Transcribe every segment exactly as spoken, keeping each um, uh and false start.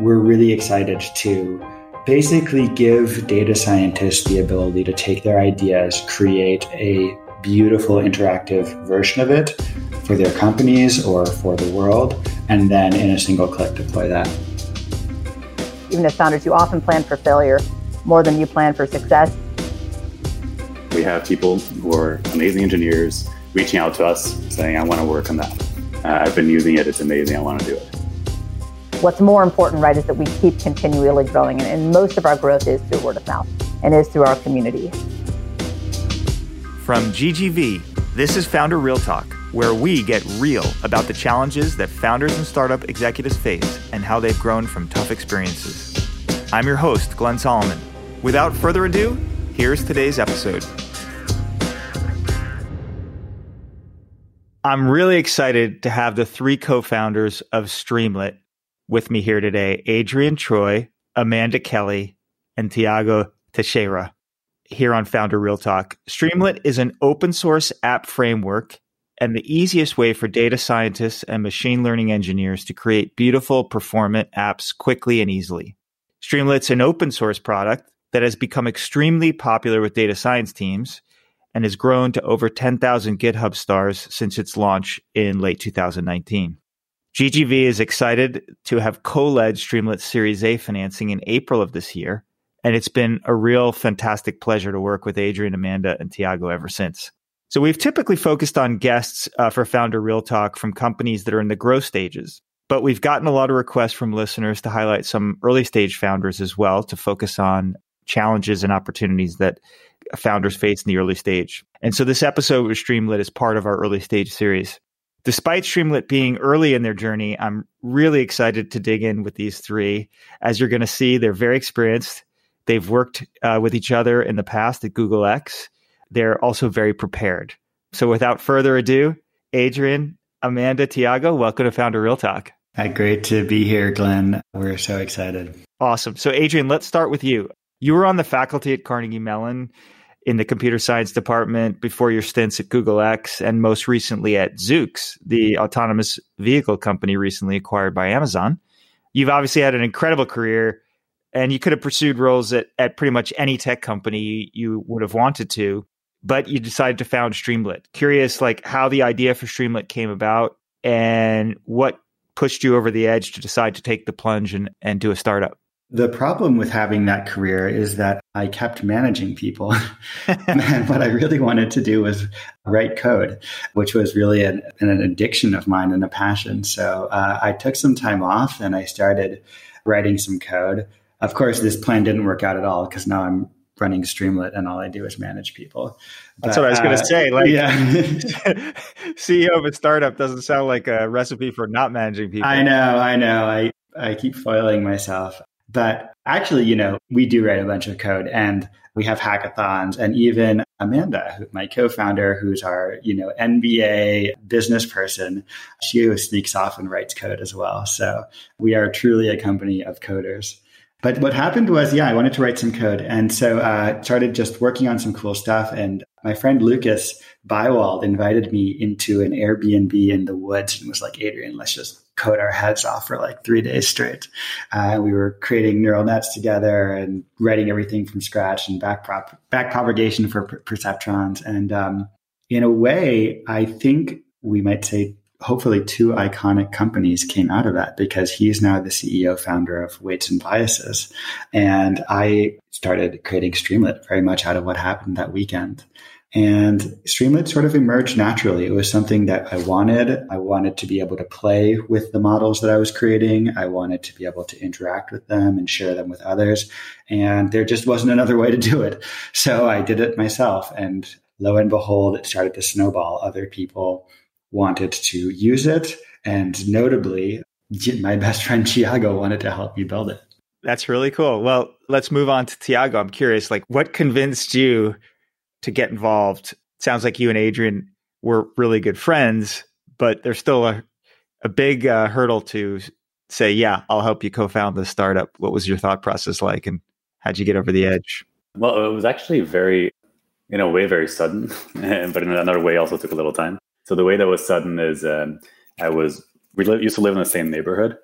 we're really excited to basically give data scientists the ability to take their ideas, create a beautiful interactive version of it for their companies or for the world, and then in a single click deploy that. Even as founders, you often plan for failure more than you plan for success. We have people who are amazing engineers reaching out to us saying, I want to work on that. Uh, I've been using it. It's amazing. I want to do it. What's more important, right, is that we keep continually growing. And most of our growth is through word of mouth and is through our community. From G G V, this is Founder Real Talk, where we get real about the challenges that founders and startup executives face and how they've grown from tough experiences. I'm your host, Glenn Solomon. Without further ado, here's today's episode. I'm really excited to have the three co-founders of Streamlit with me here today, Adrian Troy, Amanda Kelly, and Tiago Teixeira, here on Founder Real Talk. Streamlit is an open source app framework and the easiest way for data scientists and machine learning engineers to create beautiful, performant apps quickly and easily. Streamlit's an open source product that has become extremely popular with data science teams and has grown to over ten thousand GitHub stars since its launch in late two thousand nineteen. G G V is excited to have co-led Streamlit Series A financing in April of this year, and it's been a real fantastic pleasure to work with Adrian, Amanda, and Tiago ever since. So we've typically focused on guests uh, for Founder Real Talk from companies that are in the growth stages, but we've gotten a lot of requests from listeners to highlight some early stage founders as well to focus on challenges and opportunities that founders face in the early stage. And so this episode with Streamlit is part of our early stage series. Despite Streamlit being early in their journey, I'm really excited to dig in with these three. As you're going to see, they're very experienced. They've worked uh, with each other in the past at Google X. They're also very prepared. So without further ado, Adrian, Amanda, Tiago, welcome to Founder Real Talk. Hi, great to be here, Glenn. We're so excited. Awesome. So Adrian, let's start with you. You were on the faculty at Carnegie Mellon in the computer science department before your stints at Google X and most recently at Zoox, the autonomous vehicle company recently acquired by Amazon. You've obviously had an incredible career and you could have pursued roles at, at pretty much any tech company you would have wanted to, but you decided to found Streamlit. Curious, like how the idea for Streamlit came about and what pushed you over the edge to decide to take the plunge and, and do a startup. The problem with having that career is that I kept managing people. And what I really wanted to do was write code, which was really an, an addiction of mine and a passion. So uh, I took some time off and I started writing some code. Of course, this plan didn't work out at all because now I'm running Streamlit and all I do is manage people. That's but, what I was uh, going to say. Like, yeah. C E O of a startup doesn't sound like a recipe for not managing people. I know, I know. I, I keep foiling myself. But actually, you know, we do write a bunch of code and we have hackathons, and even Amanda, who, my co-founder, who's our, you know, M B A business person, she sneaks off and writes code as well. So we are truly a company of coders. But what happened was, yeah, I wanted to write some code. And so I uh, started just working on some cool stuff. And my friend Lucas Bywald invited me into an Airbnb in the woods and was like, Adrian, let's just code our heads off for like three days straight. Uh, we were creating neural nets together and writing everything from scratch and back prop- back propagation for per- perceptrons. And um, in a way, I think we might say hopefully two iconic companies came out of that, because he's now the C E O founder of Weights and Biases. And I started creating Streamlit very much out of what happened that weekend. And Streamlit sort of emerged naturally. It was something that I wanted. I wanted to be able to play with the models that I was creating. I wanted to be able to interact with them and share them with others. And there just wasn't another way to do it. So I did it myself. And lo and behold, it started to snowball. Other people wanted to use it. And notably, my best friend Tiago wanted to help me build it. That's really cool. Well, let's move on to Tiago. I'm curious, like, what convinced you to get involved? It sounds like you and Adrian were really good friends, but there's still a, a big uh, hurdle to say, yeah, I'll help you co-found this startup. What was your thought process like and how'd you get over the edge? Well, it was actually very, in a way, very sudden, but in another way also took a little time. So the way that was sudden is um, I was, we li- used to live in the same neighborhood.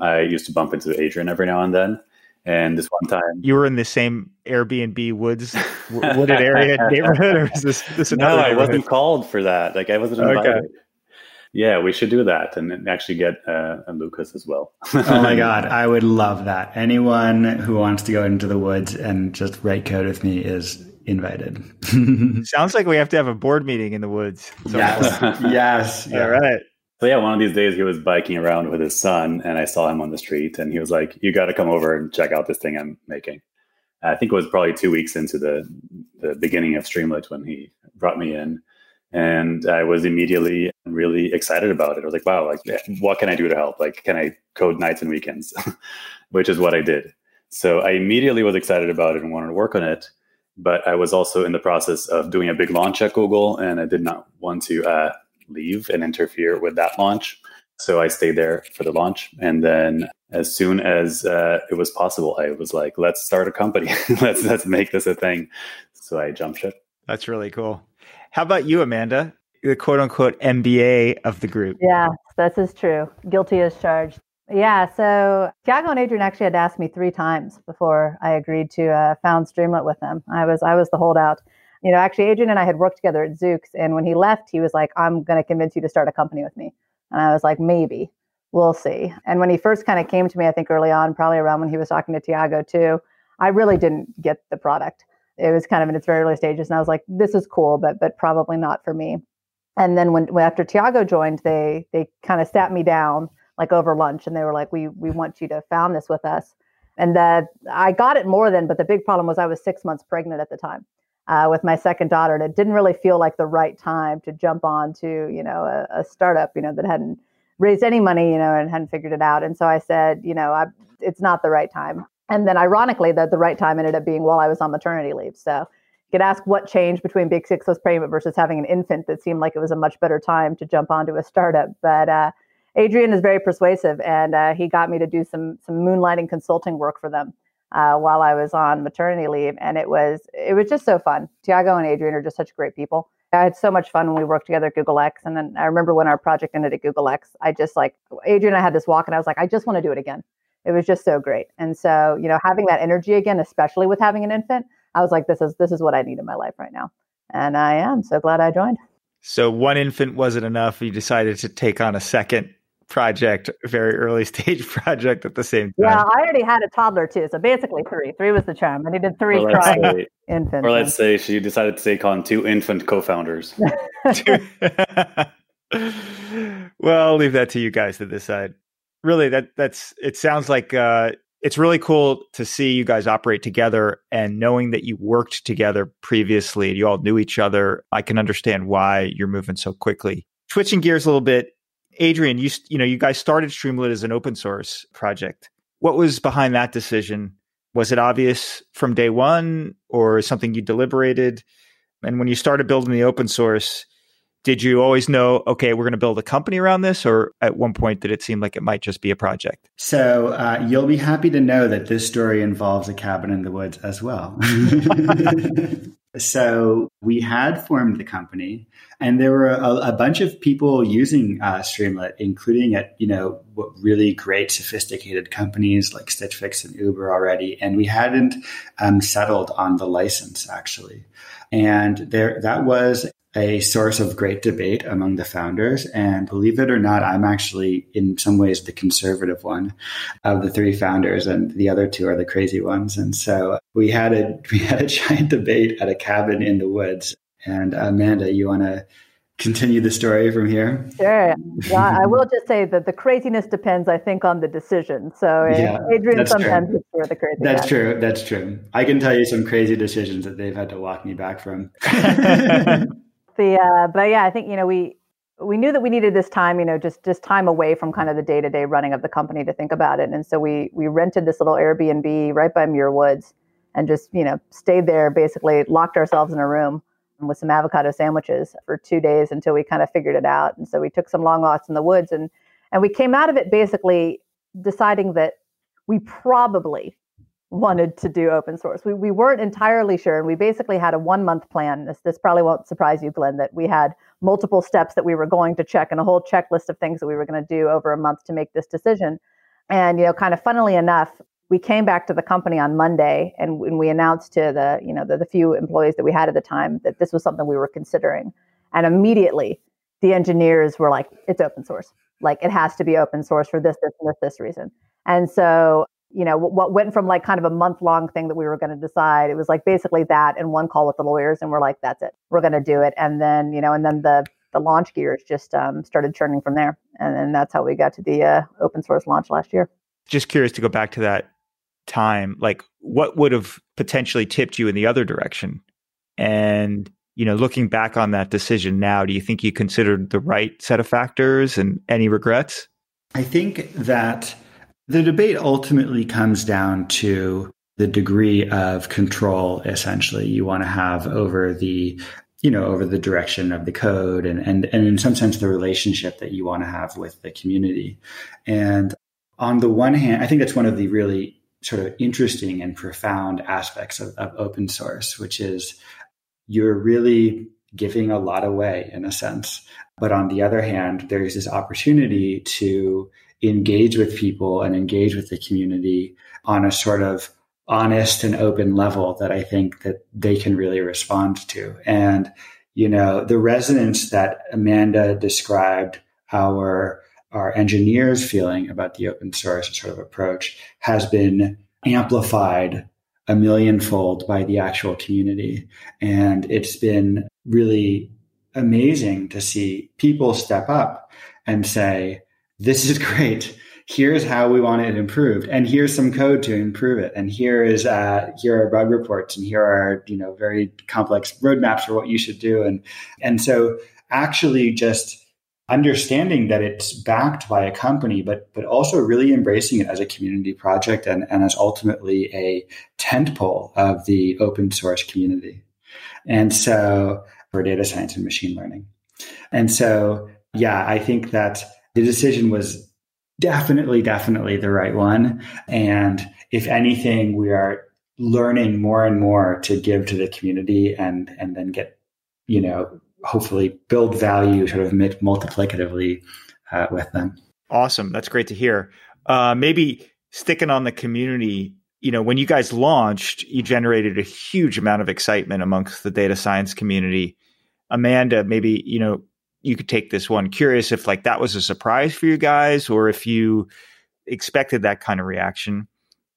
I used to bump into Adrian every now and then. And this one time, you were in the same Airbnb woods, wooded area neighborhood, or is this, this another? No, I wasn't called for that. Like I wasn't invited. Okay. Yeah, we should do that and actually get uh, a Lucas as well. Oh my God, I would love that. Anyone who wants to go into the woods and just write code with me is invited. Sounds like we have to have a board meeting in the woods. Yes, yes. All right. So yeah, one of these days he was biking around with his son and I saw him on the street and he was like, you got to come over and check out this thing I'm making. I think it was probably two weeks into the, the beginning of Streamlit when he brought me in, and I was immediately really excited about it. I was like, wow, like what can I do to help? Like, can I code nights and weekends? Which is what I did. So I immediately was excited about it and wanted to work on it. But I was also in the process of doing a big launch at Google, and I did not want to uh, leave and interfere with that launch. So I stayed there for the launch. And then as soon as uh, it was possible, I was like, let's start a company. let's let's make this a thing. So I jumped ship. That's really cool. How about you, Amanda? The quote unquote M B A of the group. Yeah, that is true. Guilty as charged. Yeah, so Tiago and Adrian actually had asked me three times before I agreed to uh, found Streamlit with them. I was I was the holdout. You know, actually, Adrian and I had worked together at Zoox, and when he left, he was like, I'm going to convince you to start a company with me. And I was like, maybe. We'll see. And when he first kind of came to me, I think early on, probably around when he was talking to Tiago too, I really didn't get the product. It was kind of in its very early stages, and I was like, this is cool, but but probably not for me. And then when, when after Tiago joined, they they kind of sat me down like over lunch, and they were like, we we want you to found this with us. And that I got it more than, but the big problem was I was six months pregnant at the time uh, with my second daughter, and it didn't really feel like the right time to jump on to, you know, a, a startup, you know, that hadn't raised any money, you know, and hadn't figured it out. And so I said, you know, I, it's not the right time. And then ironically, the, the right time ended up being while I was on maternity leave. So you could ask what changed between being six months pregnant versus having an infant. That seemed like it was a much better time to jump onto a startup. But uh, Adrian is very persuasive, and uh, he got me to do some some moonlighting consulting work for them uh, while I was on maternity leave. And it was it was just so fun. Tiago and Adrian are just such great people. I had so much fun when we worked together at Google X. And then I remember when our project ended at Google X, I just like, Adrian and I had this walk, and I was like, I just want to do it again. It was just so great. And so, you know, having that energy again, especially with having an infant, I was like, this is this is what I need in my life right now. And I am so glad I joined. So one infant wasn't enough. You decided to take on a second project, very early stage project at the same time. Yeah, I already had a toddler too. So basically three. Three was the charm. I needed three crying say, infants. Or let's say she decided to take on two infant co-founders. Well, I'll leave that to you guys to decide. Really, that that's. It sounds like uh, it's really cool to see you guys operate together, and knowing that you worked together previously, you all knew each other. I can understand why you're moving so quickly. Switching gears a little bit, Adrian, you you know you guys started Streamlit as an open source project. What was behind that decision? Was it obvious from day one, or something you deliberated? And when you started building the open source, did you always know, okay, we're going to build a company around this? Or at one point, did it seem like it might just be a project? So uh, you'll be happy to know that this story involves a cabin in the woods as well. So we had formed the company, and there were a, a bunch of people using uh, Streamlit, including at, you know, what really great, sophisticated companies like Stitch Fix and Uber already. And we hadn't um, settled on the license, actually. And there, that was a source of great debate among the founders. And believe it or not, I'm actually in some ways the conservative one of the three founders, and the other two are the crazy ones. And so we had a we had a giant debate at a cabin in the woods. And Amanda, you want to continue the story from here? Sure. Yeah, I will just say that the craziness depends, I think, on the decision. So yeah, Adrian sometimes is for the crazy. That's guy. true. That's true. I can tell you some crazy decisions that they've had to walk me back from. The, uh, but yeah, I think, you know, we, we knew that we needed this time, you know, just, just time away from kind of the day-to-day running of the company to think about it. And so we, we rented this little Airbnb right by Muir Woods and just, you know, stayed there, basically locked ourselves in a room with some avocado sandwiches for two days until we kind of figured it out. And so we took some long walks in the woods, and, and we came out of it basically deciding that we probably wanted to do open source. We we weren't entirely sure. And we basically had a one month plan. This this probably won't surprise you, Glenn, that we had multiple steps that we were going to check and a whole checklist of things that we were going to do over a month to make this decision. And, you know, kind of funnily enough, we came back to the company on Monday and, and we announced to the, you know, the, the few employees that we had at the time that this was something we were considering. And immediately the engineers were like, it's open source. Like, it has to be open source for this, this, and this, this reason. And so, you know, what went from like kind of a month long thing that we were going to decide, it was like basically that and one call with the lawyers, and we're like, that's it, we're going to do it. And then, you know, and then the the launch gears just um, started churning from there. And then that's how we got to the uh, open source launch last year. Just curious to go back to that time, like what would have potentially tipped you in the other direction? And, you know, looking back on that decision now, do you think you considered the right set of factors and any regrets? I think that the debate ultimately comes down to the degree of control, essentially, you want to have over the, you know, over the direction of the code and, and, and in some sense, the relationship that you want to have with the community. And on the one hand, I think that's one of the really sort of interesting and profound aspects of, of open source, which is you're really giving a lot away in a sense. But on the other hand, there is this opportunity to engage with people and engage with the community on a sort of honest and open level that I think that they can really respond to. And, you know, the resonance that Amanda described our, our engineers feeling about the open source sort of approach has been amplified a millionfold by the actual community. And it's been really amazing to see people step up and say, this is great. Here's how we want it improved. And here's some code to improve it. And here is, uh, here are bug reports, and here are, you know, very complex roadmaps for what you should do. And, and so actually just understanding that it's backed by a company, but, but also really embracing it as a community project and, and as ultimately a tentpole of the open source community. And so for data science and machine learning. And so, yeah, I think that the decision was definitely, definitely the right one. And if anything, we are learning more and more to give to the community and, and then get, you know, hopefully build value sort of multiplicatively uh, with them. Awesome. That's great to hear. Uh, maybe sticking on the community, you know, when you guys launched, you generated a huge amount of excitement amongst the data science community. Amanda, maybe, you know, you could take this one. Curious if like that was a surprise for you guys or if you expected that kind of reaction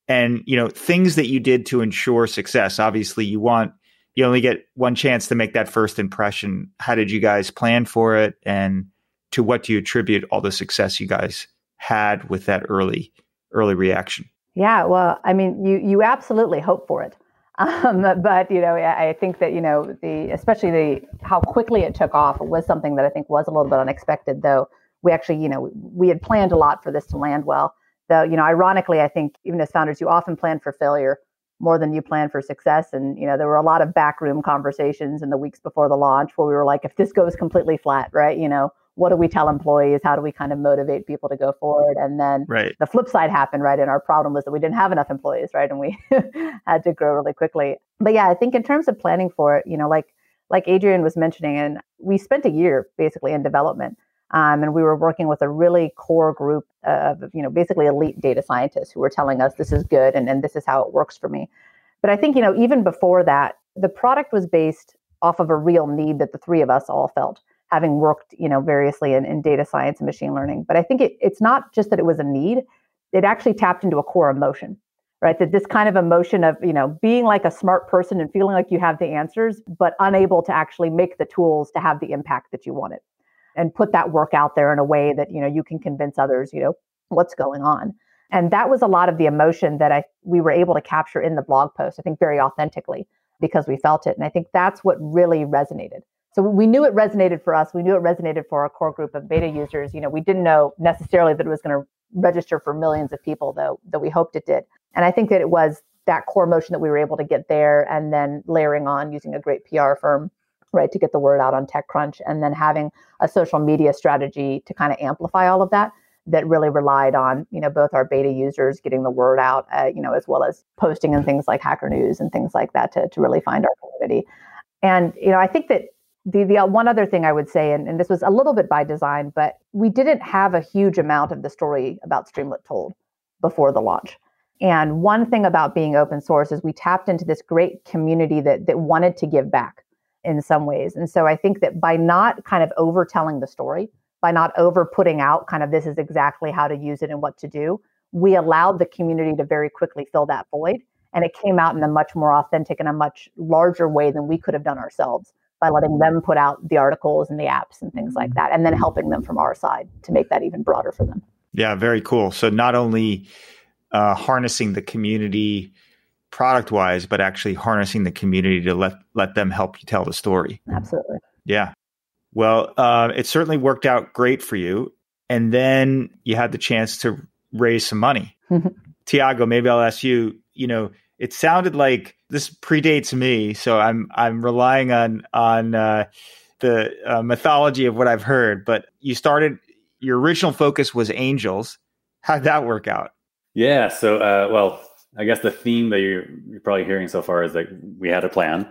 and, you know, things that you did to ensure success. Obviously you want, you only get one chance to make that first impression. How did you guys plan for it? And to what do you attribute all the success you guys had with that early, early reaction? Yeah. Well, I mean, you, you absolutely hope for it. Um, but, you know, I think that, you know, the especially the how quickly it took off was something that I think was a little bit unexpected, though. We actually, you know, we had planned a lot for this to land well, though, you know, ironically, I think even as founders, you often plan for failure more than you plan for success. And, you know, there were a lot of backroom conversations in the weeks before the launch where we were like, if this goes completely flat, right, you know, what do we tell employees? How do we kind of motivate people to go forward? And then right. The flip side happened, right? And our problem was that we didn't have enough employees, right? And we had to grow really quickly. But yeah, I think in terms of planning for it, you know, like like Adrian was mentioning, and we spent a year basically in development. Um, and we were working with a really core group of, you know, basically elite data scientists who were telling us this is good and, and this is how it works for me. But I think, you know, even before that, the product was based off of a real need that the three of us all felt, having worked, you know, variously in, in data science and machine learning. But I think it, it's not just that it was a need, it actually tapped into a core emotion, right? That this kind of emotion of, you know, being like a smart person and feeling like you have the answers, but unable to actually make the tools to have the impact that you wanted and put that work out there in a way that, you know, you can convince others, you know, what's going on. And that was a lot of the emotion that I we were able to capture in the blog post, I think very authentically, because we felt it. And I think that's what really resonated. So we knew it resonated for us. We knew it resonated for our core group of beta users. You know, we didn't know necessarily that it was going to register for millions of people, though, that we hoped it did. And I think that it was that core motion that we were able to get there and then layering on using a great P R firm, right, to get the word out on TechCrunch and then having a social media strategy to kind of amplify all of that, that really relied on, you know, both our beta users getting the word out, uh, you know, as well as posting and things like Hacker News and things like that to, to really find our community. And, you know, I think that The the one other thing I would say, and, and this was a little bit by design, but we didn't have a huge amount of the story about Streamlit told. before the launch. And one thing about being open source is we tapped into this great community that that wanted to give back in some ways. And so I think that by not kind of over telling the story, by not over putting out kind of this is exactly how to use it and what to do, we allowed the community to very quickly fill that void. And it came out in a much more authentic and a much larger way than we could have done ourselves by letting them put out the articles and the apps and things like that, and then helping them from our side to make that even broader for them. Yeah, very cool. So not only uh, harnessing the community product-wise, but actually harnessing the community to let, let them help you tell the story. Absolutely. Yeah. Well, uh, it certainly worked out great for you. And then you had the chance to raise some money. Tiago, maybe I'll ask you, you know, it sounded like this predates me, so I'm I'm relying on on uh, the uh, mythology of what I've heard. But you started, your original focus was angels. How'd that work out? Yeah. So, uh, well, I guess the theme that you're, you're probably hearing so far is like we had a plan.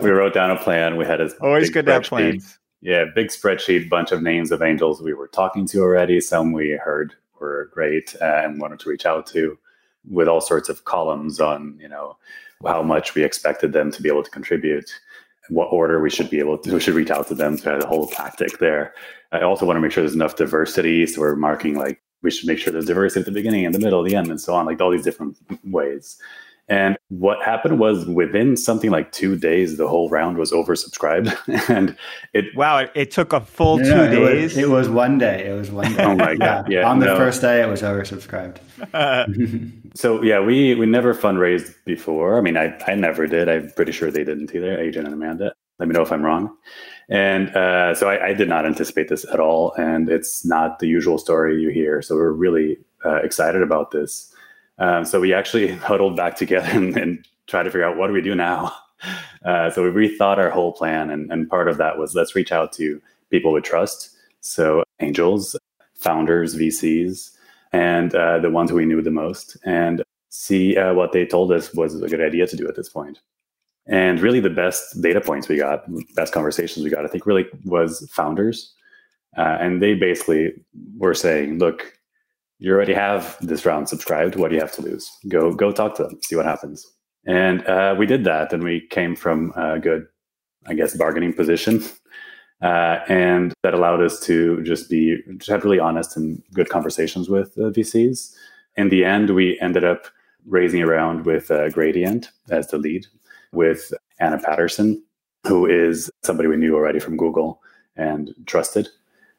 We wrote down a plan. We had a always good to have plans. Yeah, big spreadsheet, bunch of names of angels we were talking to already. Some we heard were great uh, and wanted to reach out to, with all sorts of columns on, you know, how much we expected them to be able to contribute, what order we should be able to, we should reach out to them. So I had a whole tactic there. I also want to make sure there's enough diversity. So we're marking like, we should make sure there's diversity at the beginning, in the middle, the end, and so on, like all these different ways. And what happened was within something like two days, the whole round was oversubscribed. and it Wow, it, it took a full no, two no, it days? Was, it was one day. It was one day. Oh, my God. Yeah, yeah, on the no. first day, it was oversubscribed. Uh, so, yeah, we, we never fundraised before. I mean, I, I never did. I'm pretty sure they didn't either, Adrian and Amanda. Let me know if I'm wrong. And uh, so I, I did not anticipate this at all. And it's not the usual story you hear. So we're really uh, excited about this. Um, so we actually huddled back together and, and tried to figure out, what do we do now? Uh, so we rethought our whole plan. And, and part of that was, let's reach out to people we trust. So angels, founders, V Cs, and uh, the ones who we knew the most, and see uh, what they told us was a good idea to do at this point. And really the best data points we got, best conversations we got, I think really was founders. Uh, and they basically were saying, look, you already have this round subscribed. What do you have to lose? Go go talk to them, see what happens. And uh, we did that, and we came from a good, I guess, bargaining position. Uh, and that allowed us to just be just have really honest and good conversations with uh, V Cs. In the end, we ended up raising a round with uh, Gradient as the lead, with Anna Patterson, who is somebody we knew already from Google and trusted.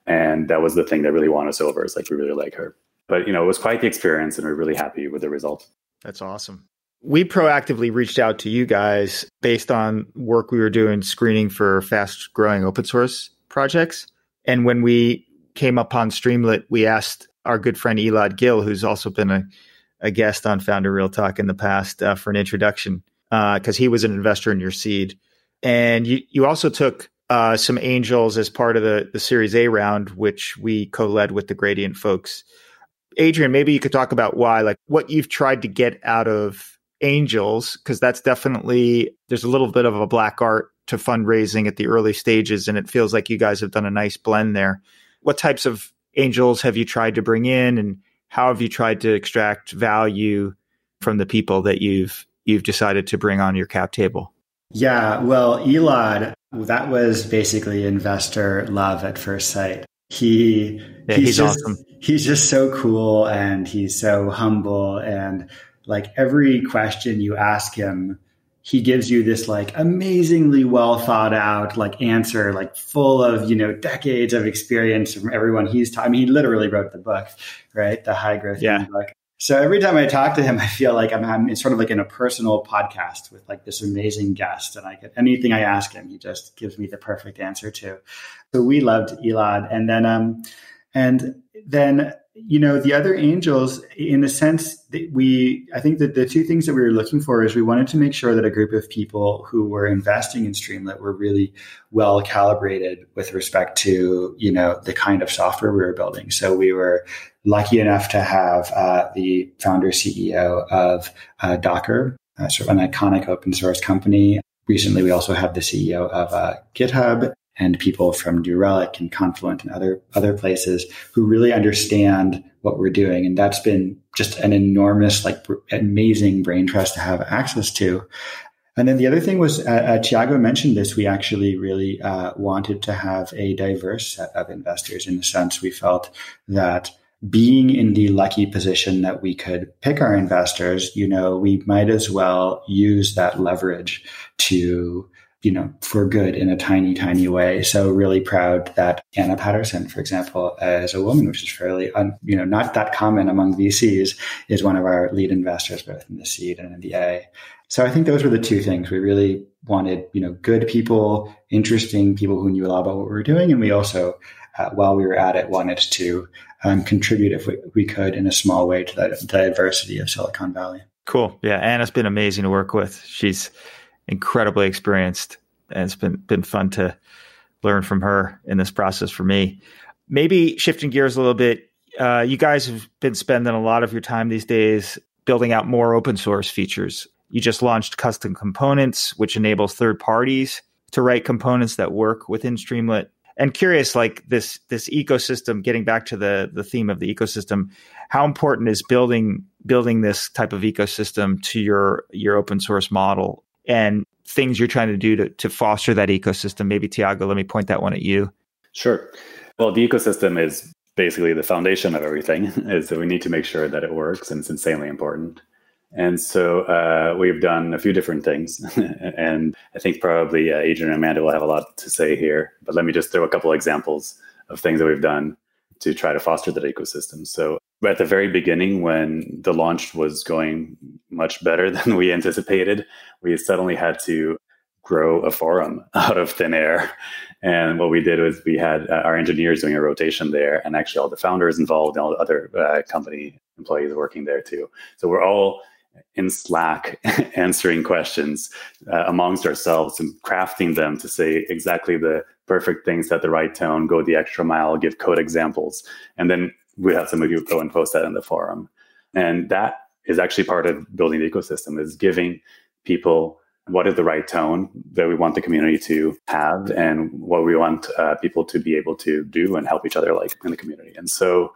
And that was the thing that really won us over. It's like, we really like her. But, you know, it was quite the experience, and we're really happy with the result. That's awesome. We proactively reached out to you guys based on work we were doing screening for fast growing open source projects. And when we came upon Streamlit, we asked our good friend Elad Gill, who's also been a, a guest on Founder Real Talk in the past, uh, for an introduction, because uh, he was an investor in your seed. And you, you also took uh, some angels as part of the, the Series A round, which we co-led with the Gradient folks. Adrian, maybe you could talk about why, like what you've tried to get out of angels, because that's definitely, there's a little bit of a black art to fundraising at the early stages, and it feels like you guys have done a nice blend there. What types of angels have you tried to bring in, and how have you tried to extract value from the people that you've you've decided to bring on your cap table? Yeah, well, Elad, that was basically investor love at first sight. He yeah, he's, he's just, awesome. He's just so cool, and he's so humble, and like every question you ask him, he gives you this like amazingly well thought out like answer, like full of, you know, decades of experience from everyone he's taught. I mean, he literally wrote the book, right? The High Growth yeah. book. So every time I talk to him, I feel like I'm, I'm sort of like in a personal podcast with like this amazing guest, and I could, anything I ask him, he just gives me the perfect answer to. So we loved Elad. And then, um, and then, you know, the other angels, in a sense, we, I think that the two things that we were looking for is we wanted to make sure that a group of people who were investing in Streamlit were really well calibrated with respect to, you know, the kind of software we were building. So we were lucky enough to have uh, the founder C E O of uh, Docker, uh, sort of an iconic open source company. Recently, we also had the C E O of uh, GitHub. and people from New Relic and Confluent and other other places who really understand what we're doing. And that's been just an enormous, like amazing brain trust to have access to. And then the other thing was, uh, uh, Tiago mentioned this, we actually really uh, wanted to have a diverse set of investors in the sense we felt that being in the lucky position that we could pick our investors, you know, we might as well use that leverage to, you know, for good in a tiny, tiny way. So really proud that Anna Patterson, for example, as a woman, which is fairly, un, you know, not that common among V Cs, is one of our lead investors, both in the seed and in the A. So I think those were the two things. We really wanted, you know, good people, interesting people who knew a lot about what we were doing. And we also, uh, while we were at it, wanted to um, contribute if we, we could in a small way to the diversity of Silicon Valley. Cool. Yeah. Anna's been amazing to work with. She's incredibly experienced, and it's been been fun to learn from her in this process for me. Maybe shifting gears a little bit, uh, you guys have been spending a lot of your time these days building out more open source features. You just launched custom components, which enables third parties to write components that work within Streamlit. And curious, like this this ecosystem, getting back to the the theme of the ecosystem, how important is building building this type of ecosystem to your your open source model and things you're trying to do to, to foster that ecosystem? Maybe Tiago, let me point that one at you. Sure. Well, the ecosystem is basically the foundation of everything, is that we need to make sure that it works, and it's insanely important. And so uh, we've done a few different things, and I think probably uh, Adrian and Amanda will have a lot to say here, but let me just throw a couple examples of things that we've done to try to foster that ecosystem. So at the very beginning, when the launch was going much better than we anticipated, we suddenly had to grow a forum out of thin air. And what we did was we had uh, our engineers doing a rotation there, and actually all the founders involved and all the other uh, company employees working there too. So we're all in Slack answering questions uh, amongst ourselves and crafting them to say exactly the perfect things at the right tone, go the extra mile, give code examples. And then we have somebody who go and post that in the forum. And that is actually part of building the ecosystem, is giving people what is the right tone that we want the community to have and what we want uh, people to be able to do and help each other like in the community. And so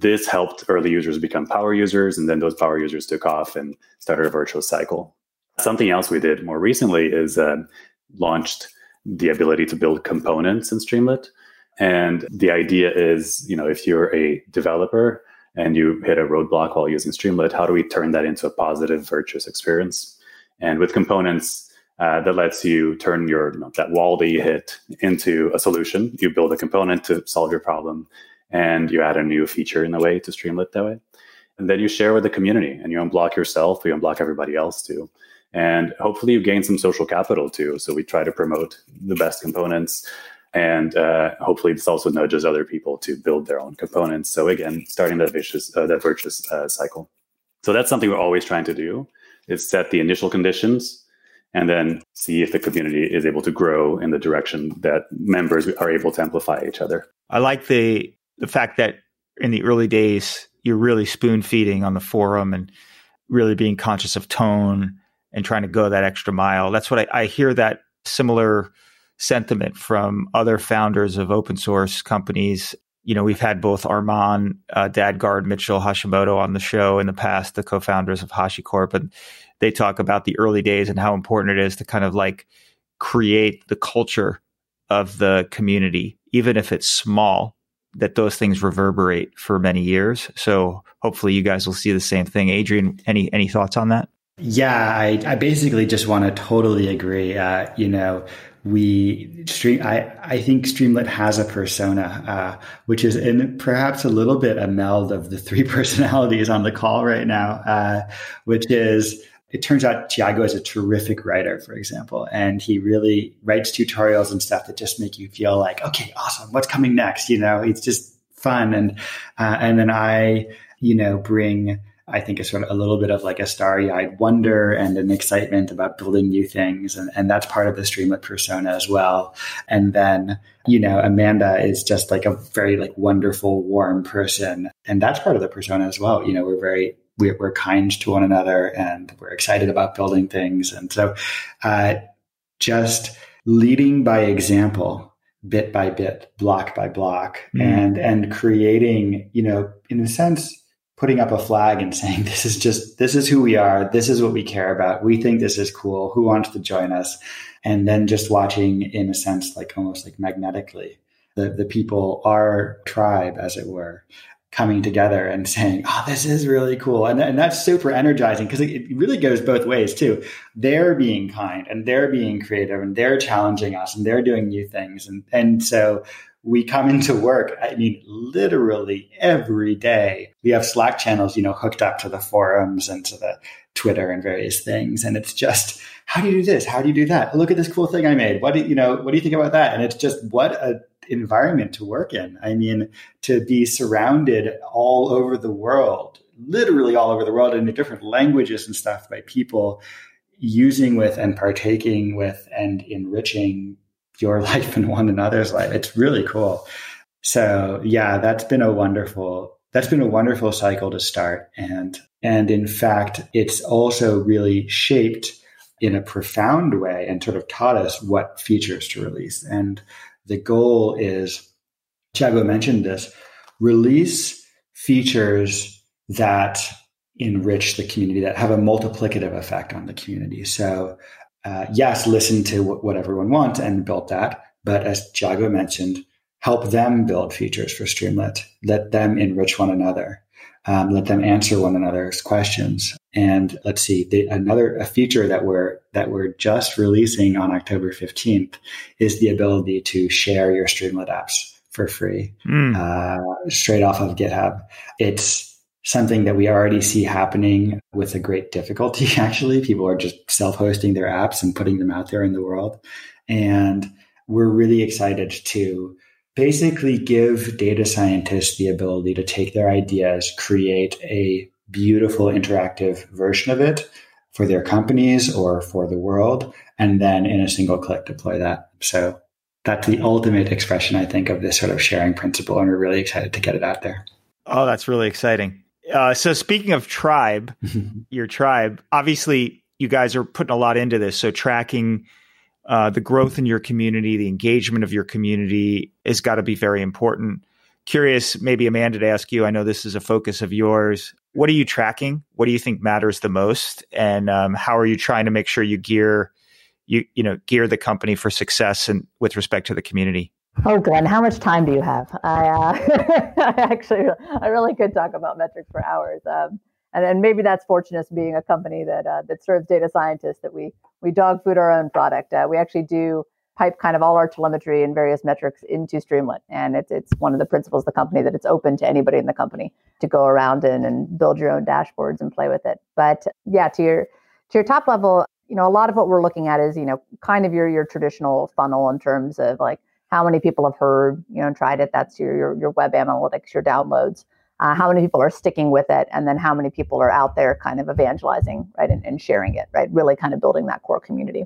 this helped early users become power users, and then those power users took off and started a virtuous cycle. Something else we did more recently is uh, launched the ability to build components in Streamlit. And the idea is, you know, if you're a developer and you hit a roadblock while using Streamlit, how do we turn that into a positive, virtuous experience? And with components, uh, that lets you turn your you know, that wall that you hit into a solution. You build a component to solve your problem, and you add a new feature in a way to Streamlit that way. And then you share with the community, and you unblock yourself, you unblock everybody else too. And hopefully you gain some social capital too. So we try to promote the best components, and uh, hopefully this also nudges other people to build their own components. So again, starting that vicious, uh, that virtuous uh, cycle. So that's something we're always trying to do, is set the initial conditions and then see if the community is able to grow in the direction that members are able to amplify each other. I like the the fact that in the early days, you're really spoon feeding on the forum and really being conscious of tone and trying to go that extra mile. That's what I, I hear, that similar sentiment from other founders of open source companies. You know, we've had both Arman, uh, Dadgard, Mitchell Hashimoto on the show in the past, the co-founders of HashiCorp, and they talk about the early days and how important it is to kind of like create the culture of the community, even if it's small, that those things reverberate for many years. So hopefully you guys will see the same thing. Adrian, any any thoughts on that? Yeah, I, I basically just want to totally agree. Uh, you know, we stream. I, I think Streamlit has a persona, uh, which is in perhaps a little bit a meld of the three personalities on the call right now, uh, which is, it turns out Tiago is a terrific writer, for example, and he really writes tutorials and stuff that just make you feel like, okay, awesome, what's coming next? You know, it's just fun. And uh, and then I, you know, bring, I think, a sort of a little bit of like a starry-eyed wonder and an excitement about building new things. And, and that's part of the Streamlit persona as well. And then, you know, Amanda is just like a very like wonderful, warm person. And that's part of the persona as well. You know, we're very... We're, we're kind to one another, and we're excited about building things. And so uh, just leading by example, bit by bit, block by block, mm. and and creating, you know, in a sense, putting up a flag and saying, this is just, this is who we are. This is what we care about. We think this is cool. Who wants to join us? And then just watching, in a sense, like almost like magnetically, the, the people, our tribe, as it were, coming together and saying, oh, this is really cool. And, and that's super energizing, because it, it really goes both ways too. They're being kind and they're being creative and they're challenging us and they're doing new things. And, and so we come into work, I mean, literally every day, we have Slack channels, you know, hooked up to the forums and to the Twitter and various things. And it's just, how do you do this? How do you do that? Look at this cool thing I made. What do you, you know, what do you think about that? And it's just, what a environment to work in. I mean, to be surrounded all over the world, literally all over the world, in the different languages and stuff, by people using with and partaking with and enriching your life and one another's life. It's really cool. So yeah, that's been a wonderful, that's been a wonderful cycle to start. And, and in fact, it's also really shaped in a profound way and sort of taught us what features to release. And the goal is, Tiago mentioned this, release features that enrich the community, that have a multiplicative effect on the community. So uh, yes, listen to w- what everyone wants and build that. But as Tiago mentioned, help them build features for Streamlit. Let them enrich one another. Um, let them answer one another's questions. And let's see, the, another a feature that we're that we're just releasing on October fifteenth is the ability to share your Streamlit apps for free, mm. uh, straight off of GitHub. It's something that we already see happening with a great difficulty, actually. People are just self-hosting their apps and putting them out there in the world. And we're really excited to basically give data scientists the ability to take their ideas, create a beautiful interactive version of it for their companies or for the world, and then in a single click deploy that. So that's the ultimate expression, I think, of this sort of sharing principle. And we're really excited to get it out there. Oh, that's really exciting. Uh, so speaking of tribe, your tribe, obviously you guys are putting a lot into this. So tracking Uh, the growth in your community, the engagement of your community has got to be very important. Curious, maybe Amanda, to ask you, I know this is a focus of yours. What are you tracking? What do you think matters the most? And um, how are you trying to make sure you gear, you you know, gear the company for success and with respect to the community? Oh, Glenn, how much time do you have? I, uh, I actually, I really could talk about metrics for hours. Um, And then maybe that's fortunate, being a company that uh, that serves data scientists, that we we dog food our own product. Uh, we actually do pipe kind of all our telemetry and various metrics into Streamlit. And it's it's one of the principles of the company that it's open to anybody in the company to go around in and build your own dashboards and play with it. But yeah, to your to your top level, you know, a lot of what we're looking at is, you know, kind of your your traditional funnel in terms of like how many people have heard, you know, and tried it. That's your your, your web analytics, your downloads. Uh, how many people are sticking with it, and then how many people are out there kind of evangelizing, right, and, and sharing it, right, really kind of building that core community.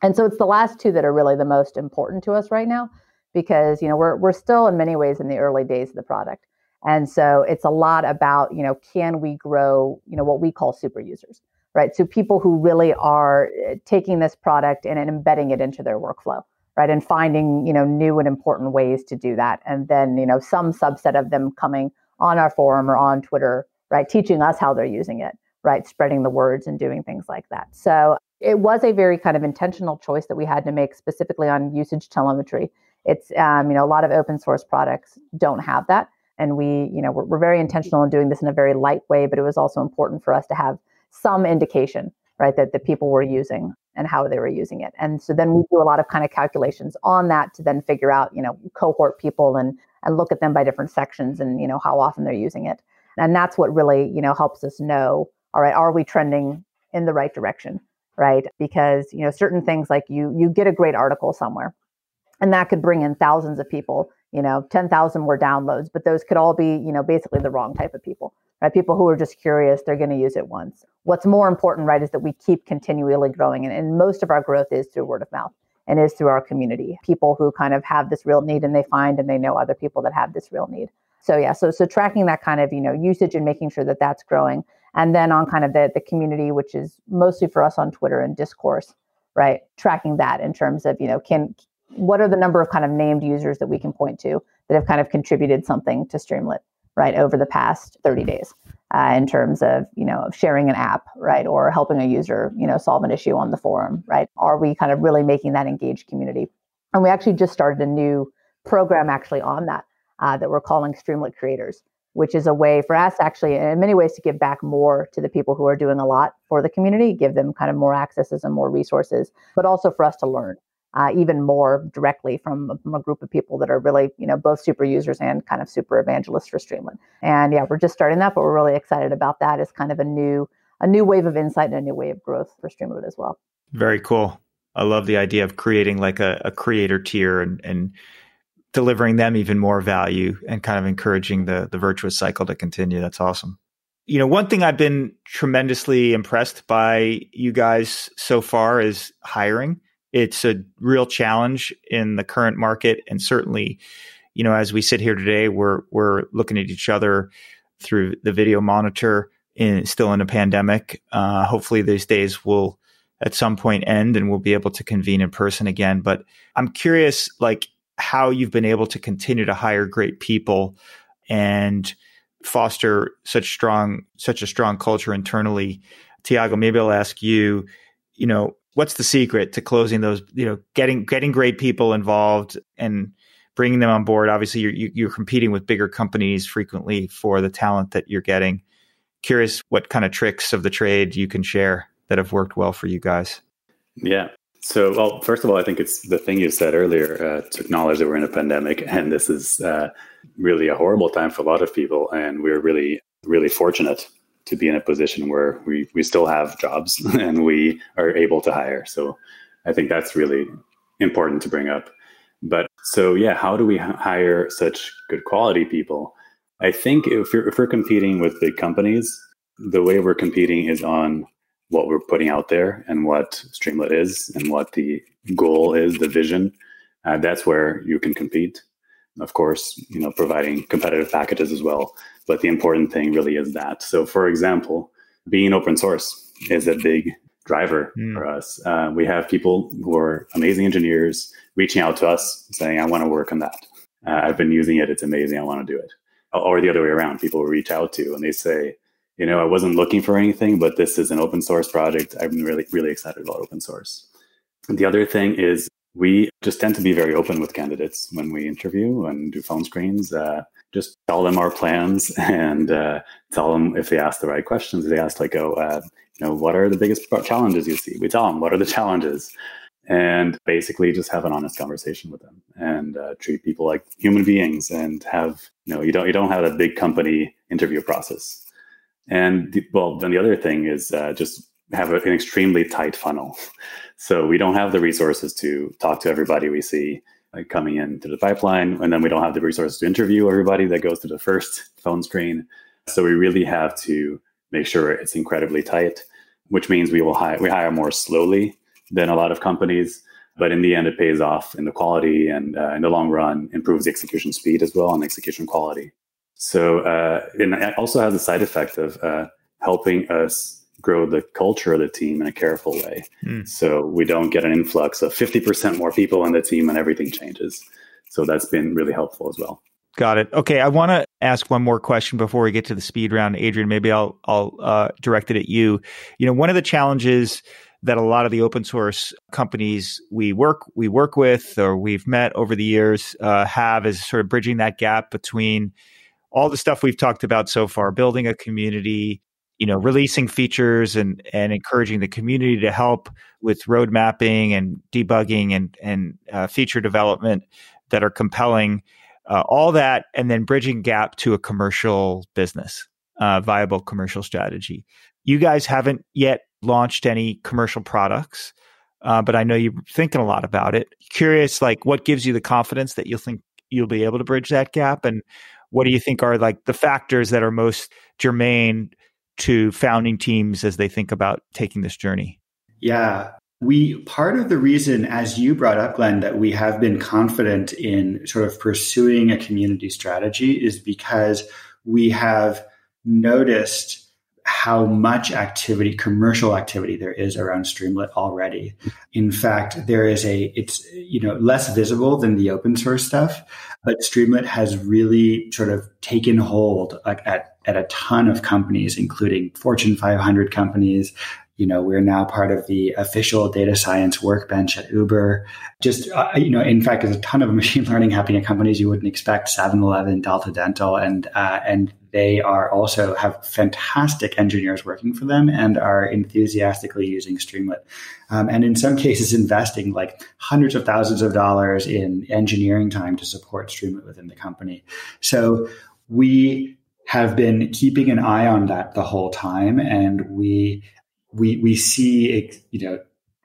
And so it's the last two that are really the most important to us right now, because, you know, we're we're still in many ways in the early days of the product. And so it's a lot about, you know, can we grow, you know, what we call super users, right? So people who really are taking this product and, and embedding it into their workflow, right, and finding, you know, new and important ways to do that. And then, you know, some subset of them coming on our forum or on Twitter, right, teaching us how they're using it, right, spreading the words and doing things like that. So it was a very kind of intentional choice that we had to make specifically on usage telemetry. It's, um, you know, a lot of open source products don't have that. And we, you know, we're, we're very intentional in doing this in a very light way, but it was also important for us to have some indication, right, that the people were using and how they were using it. And so then we do a lot of kind of calculations on that to then figure out, you know, cohort people and and look at them by different sections and, you know, how often they're using it. And that's what really, you know, helps us know, all right, are we trending in the right direction, right? Because, you know, certain things like you you get a great article somewhere and that could bring in thousands of people, you know, ten thousand more downloads, but those could all be, you know, basically the wrong type of people, right? People who are just curious, they're going to use it once. What's more important, right, is that we keep continually growing. And, and most of our growth is through word of mouth and is through our community, people who kind of have this real need and they find and they know other people that have this real need. So yeah, so so tracking that kind of, you know, usage and making sure that that's growing. And then on kind of the, the community, which is mostly for us on Twitter and discourse, right, tracking that in terms of, you know, can what are the number of kind of named users that we can point to that have kind of contributed something to Streamlit, right, over the past thirty days uh, in terms of, you know, sharing an app, right, or helping a user, you know, solve an issue on the forum, right? Are we kind of really making that engaged community? And we actually just started a new program actually on that uh, that we're calling Streamlit Creators, which is a way for us actually in many ways to give back more to the people who are doing a lot for the community, give them kind of more accesses and more resources, but also for us to learn uh, even more directly from, from a group of people that are really, you know, both super users and kind of super evangelists for Streamlit. And yeah, we're just starting that, but we're really excited about that as kind of a new, a new wave of insight and a new wave of growth for Streamlit as well. Very cool. I love the idea of creating like a, a creator tier and, and delivering them even more value and kind of encouraging the the virtuous cycle to continue. That's awesome. You know, one thing I've been tremendously impressed by you guys so far is hiring. It's a real challenge in the current market. And certainly, you know, as we sit here today, we're we're looking at each other through the video monitor in still in a pandemic. Uh, hopefully these days will at some point end and we'll be able to convene in person again. But I'm curious, like, how you've been able to continue to hire great people and foster such strong, such a strong culture internally. Tiago, maybe I'll ask you, you know, what's the secret to closing those, you know, getting, getting great people involved and bringing them on board? Obviously you're, you're competing with bigger companies frequently for the talent that you're getting. Curious what kind of tricks of the trade you can share that have worked well for you guys. Yeah. So, well, first of all, I think it's the thing you said earlier uh, to acknowledge that we're in a pandemic, and this is uh, really a horrible time for a lot of people. And we're really, really fortunate to be in a position where we, we still have jobs and we are able to hire. So I think that's really important to bring up. But so, yeah, how do we h- hire such good quality people? I think if you're, if we're competing with big companies, the way we're competing is on what we're putting out there and what Streamlit is and what the goal is, the vision. Uh, that's where you can compete. Of course, you know, providing competitive packages as well. But the important thing really is that. So for example, being open source is a big driver mm. for us. Uh, we have people who are amazing engineers reaching out to us saying, I want to work on that. Uh, I've been using it. It's amazing. I want to do it. Or the other way around, people reach out to and they say, you know, I wasn't looking for anything, but this is an open source project. I'm really, really excited about open source. And the other thing is we just tend to be very open with candidates when we interview and do phone screens. Uh, just tell them our plans and uh, tell them if they ask the right questions. They ask like, oh, uh, you know, what are the biggest challenges you see? We tell them, what are the challenges? And basically just have an honest conversation with them and uh, treat people like human beings and have, you know, you don't, you don't have a big company interview process. And the, well, then the other thing is uh, just have an extremely tight funnel. So we don't have the resources to talk to everybody we see like, coming into the pipeline. And then we don't have the resources to interview everybody that goes to the first phone screen. So we really have to make sure it's incredibly tight, which means we will hire, we hire more slowly than a lot of companies. But in the end, it pays off in the quality and uh, in the long run improves the execution speed as well and execution quality. So uh, and it also has a side effect of uh, helping us grow the culture of the team in a careful way. Mm. So we don't get an influx of fifty percent more people on the team and everything changes. So that's been really helpful as well. Got it. Okay. I want to ask one more question before we get to the speed round. Adrian, maybe I'll, I'll uh, direct it at you. You know, one of the challenges that a lot of the open source companies we work we work with or we've met over the years uh, have is sort of bridging that gap between all the stuff we've talked about so far, building a community, you know, releasing features and and encouraging the community to help with road mapping and debugging and and uh, feature development that are compelling, uh, all that, and then bridging gap to a commercial business, uh, viable commercial strategy. You guys haven't yet launched any commercial products, uh, but I know you're thinking a lot about it. Curious, like, what gives you the confidence that you'll think you'll be able to bridge that gap, and what do you think are like the factors that are most germane to founding teams as they think about taking this journey? Yeah, we part of the reason, as you brought up, Glenn, that we have been confident in sort of pursuing a community strategy is because we have noticed how much activity, commercial activity, there is around Streamlit already. In fact, there is a, it's, you know, less visible than the open source stuff, but Streamlit has really sort of taken hold like at, at a ton of companies, including Fortune five hundred companies. You know, we're now part of the official data science workbench at Uber. Just, uh, you know, in fact, there's a ton of machine learning happening at companies you wouldn't expect, seven eleven, Delta Dental, and uh, and they are also have fantastic engineers working for them and are enthusiastically using Streamlit. Um, and in some cases, investing like hundreds of thousands of dollars in engineering time to support Streamlit within the company. So we have been keeping an eye on that the whole time, and we... We we see, you know,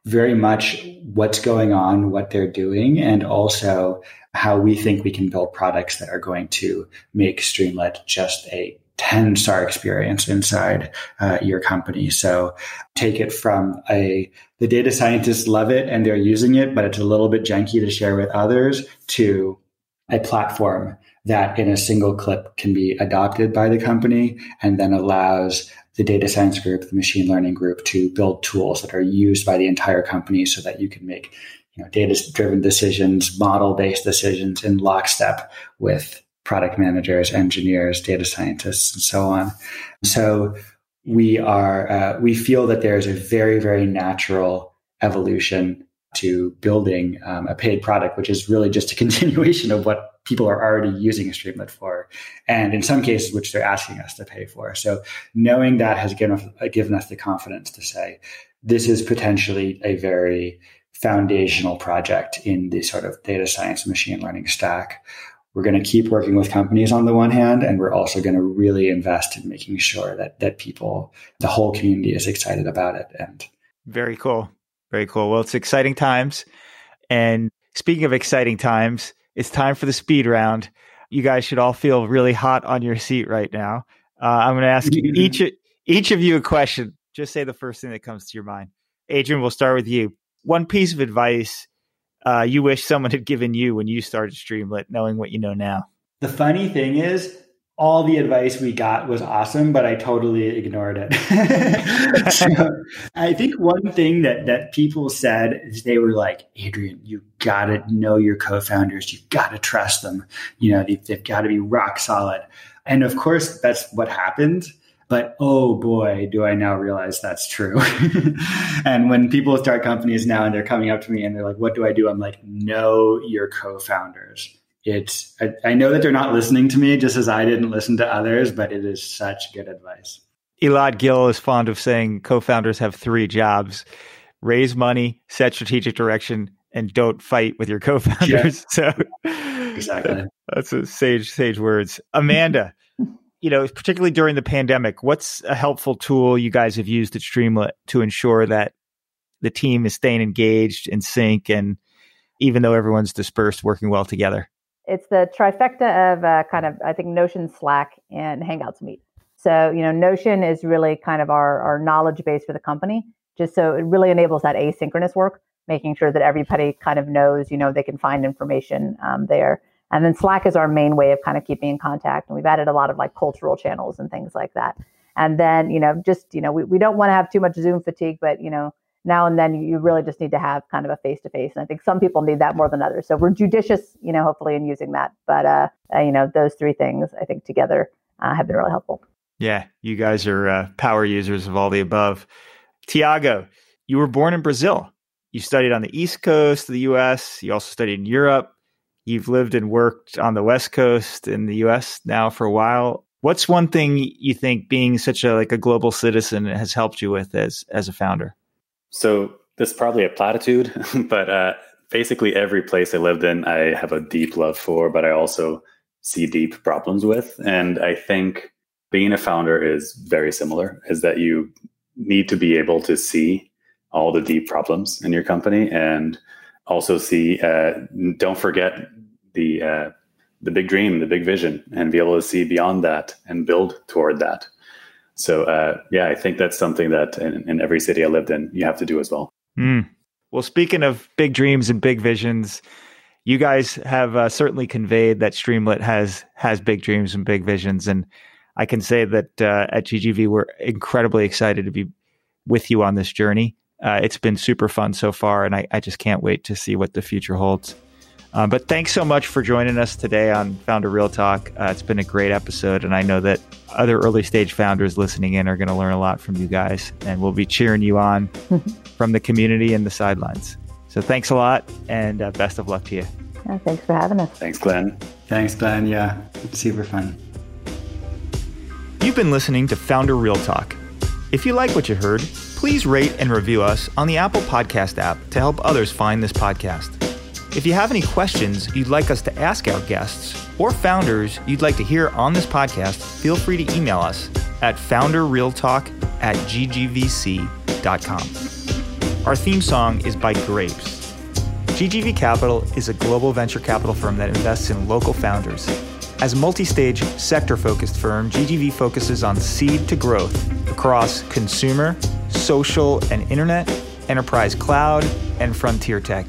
very much what's going on, what they're doing, and also how we think we can build products that are going to make Streamlit just a ten-star experience inside uh, your company. So take it from a the data scientists love it and they're using it, but it's a little bit janky to share with others, to a platform that in a single clip can be adopted by the company and then allows the data science group, the machine learning group, to build tools that are used by the entire company so that you can make, you know, data-driven decisions, model-based decisions in lockstep with product managers, engineers, data scientists, and so on. So we are uh, we feel that there is a very, very natural evolution to building um, a paid product, which is really just a continuation of what people are already using Streamlit for, and in some cases, which they're asking us to pay for. So knowing that has given us, given us the confidence to say, this is potentially a very foundational project in the sort of data science machine learning stack. We're going to keep working with companies on the one hand, and we're also going to really invest in making sure that that people, the whole community, is excited about it. And very cool. Very cool. Well, it's exciting times. And speaking of exciting times, it's time for the speed round. You guys should all feel really hot on your seat right now. Uh, I'm going to ask you, each each of you a question. Just say the first thing that comes to your mind. Adrian, we'll start with you. One piece of advice uh, you wish someone had given you when you started Streamlit, knowing what you know now. The funny thing is, all the advice we got was awesome, but I totally ignored it. So I think one thing that that people said is they were like, Adrian, you got to know your co-founders. You got to trust them. You know, they've, they've got to be rock solid. And of course, that's what happened. But oh boy, do I now realize that's true. And when people start companies now and they're coming up to me and they're like, what do I do? I'm like, know your co-founders. It's, I, I know that they're not listening to me just as I didn't listen to others, but it is such good advice. Elad Gill is fond of saying co-founders have three jobs: raise money, set strategic direction, and don't fight with your co-founders. Yeah. So exactly. That's a sage, sage words. Amanda, you know, particularly during the pandemic, what's a helpful tool you guys have used at Streamlit to ensure that the team is staying engaged in sync, and even though everyone's dispersed, working well together? It's the trifecta of uh, kind of, I think, Notion, Slack, and Hangouts Meet. So, you know, Notion is really kind of our, our knowledge base for the company, just so it really enables that asynchronous work, making sure that everybody kind of knows, you know, they can find information um, there. And then Slack is our main way of kind of keeping in contact. And we've added a lot of like cultural channels and things like that. And then, you know, just, you know, we, we don't want to have too much Zoom fatigue, but, you know, now and then you really just need to have kind of a face-to-face. And I think some people need that more than others. So we're judicious, you know, hopefully in using that. But, uh, uh, you know, those three things I think together uh, have been really helpful. Yeah, you guys are uh, power users of all the above. Tiago, you were born in Brazil. You studied on the East Coast of the U S. You also studied in Europe. You've lived and worked on the West Coast in the U S now for a while. What's one thing you think being such a like a global citizen has helped you with as as a founder? So this is probably a platitude, but uh, basically every place I lived in, I have a deep love for, but I also see deep problems with. And I think being a founder is very similar, is that you need to be able to see all the deep problems in your company, and also see, uh, don't forget the uh, the big dream, the big vision, and be able to see beyond that and build toward that. So, uh, yeah, I think that's something that in, in every city I lived in, you have to do as well. Mm. Well, speaking of big dreams and big visions, you guys have uh, certainly conveyed that Streamlit has has big dreams and big visions. And I can say that uh, at G G V, we're incredibly excited to be with you on this journey. Uh, it's been super fun so far, and I, I just can't wait to see what the future holds. Um, but thanks so much for joining us today on Founder Real Talk. Uh, it's been a great episode, and I know that other early stage founders listening in are going to learn a lot from you guys, and we'll be cheering you on from the community and the sidelines. So thanks a lot, and uh, best of luck to you. Yeah, thanks for having us. Thanks, Glenn. Thanks, Glenn. Yeah, it's super fun. You've been listening to Founder Real Talk. If you like what you heard, please rate and review us on the Apple Podcast app to help others find this podcast. If you have any questions you'd like us to ask our guests or founders you'd like to hear on this podcast, feel free to email us at founder real talk at g g v c dot com. Our theme song is by Grapes. G G V Capital is a global venture capital firm that invests in local founders. As a multi-stage, sector-focused firm, G G V focuses on seed to growth across consumer, social and internet, enterprise cloud, and frontier tech.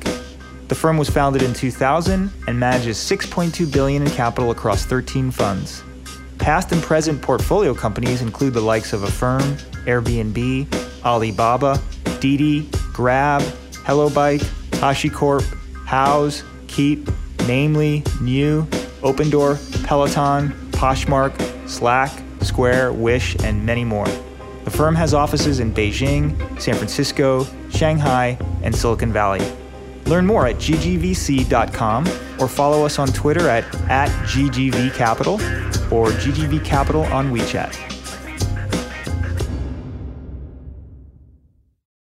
The firm was founded in two thousand and manages six point two billion dollars in capital across thirteen funds. Past and present portfolio companies include the likes of Affirm, Airbnb, Alibaba, Didi, Grab, HelloBike, HashiCorp, Houzz, Keep, Namely, New, Opendoor, Peloton, Poshmark, Slack, Square, Wish, and many more. The firm has offices in Beijing, San Francisco, Shanghai, and Silicon Valley. Learn more at g g v c dot com or follow us on Twitter at, at @ggvcapital or G G V Capital on WeChat.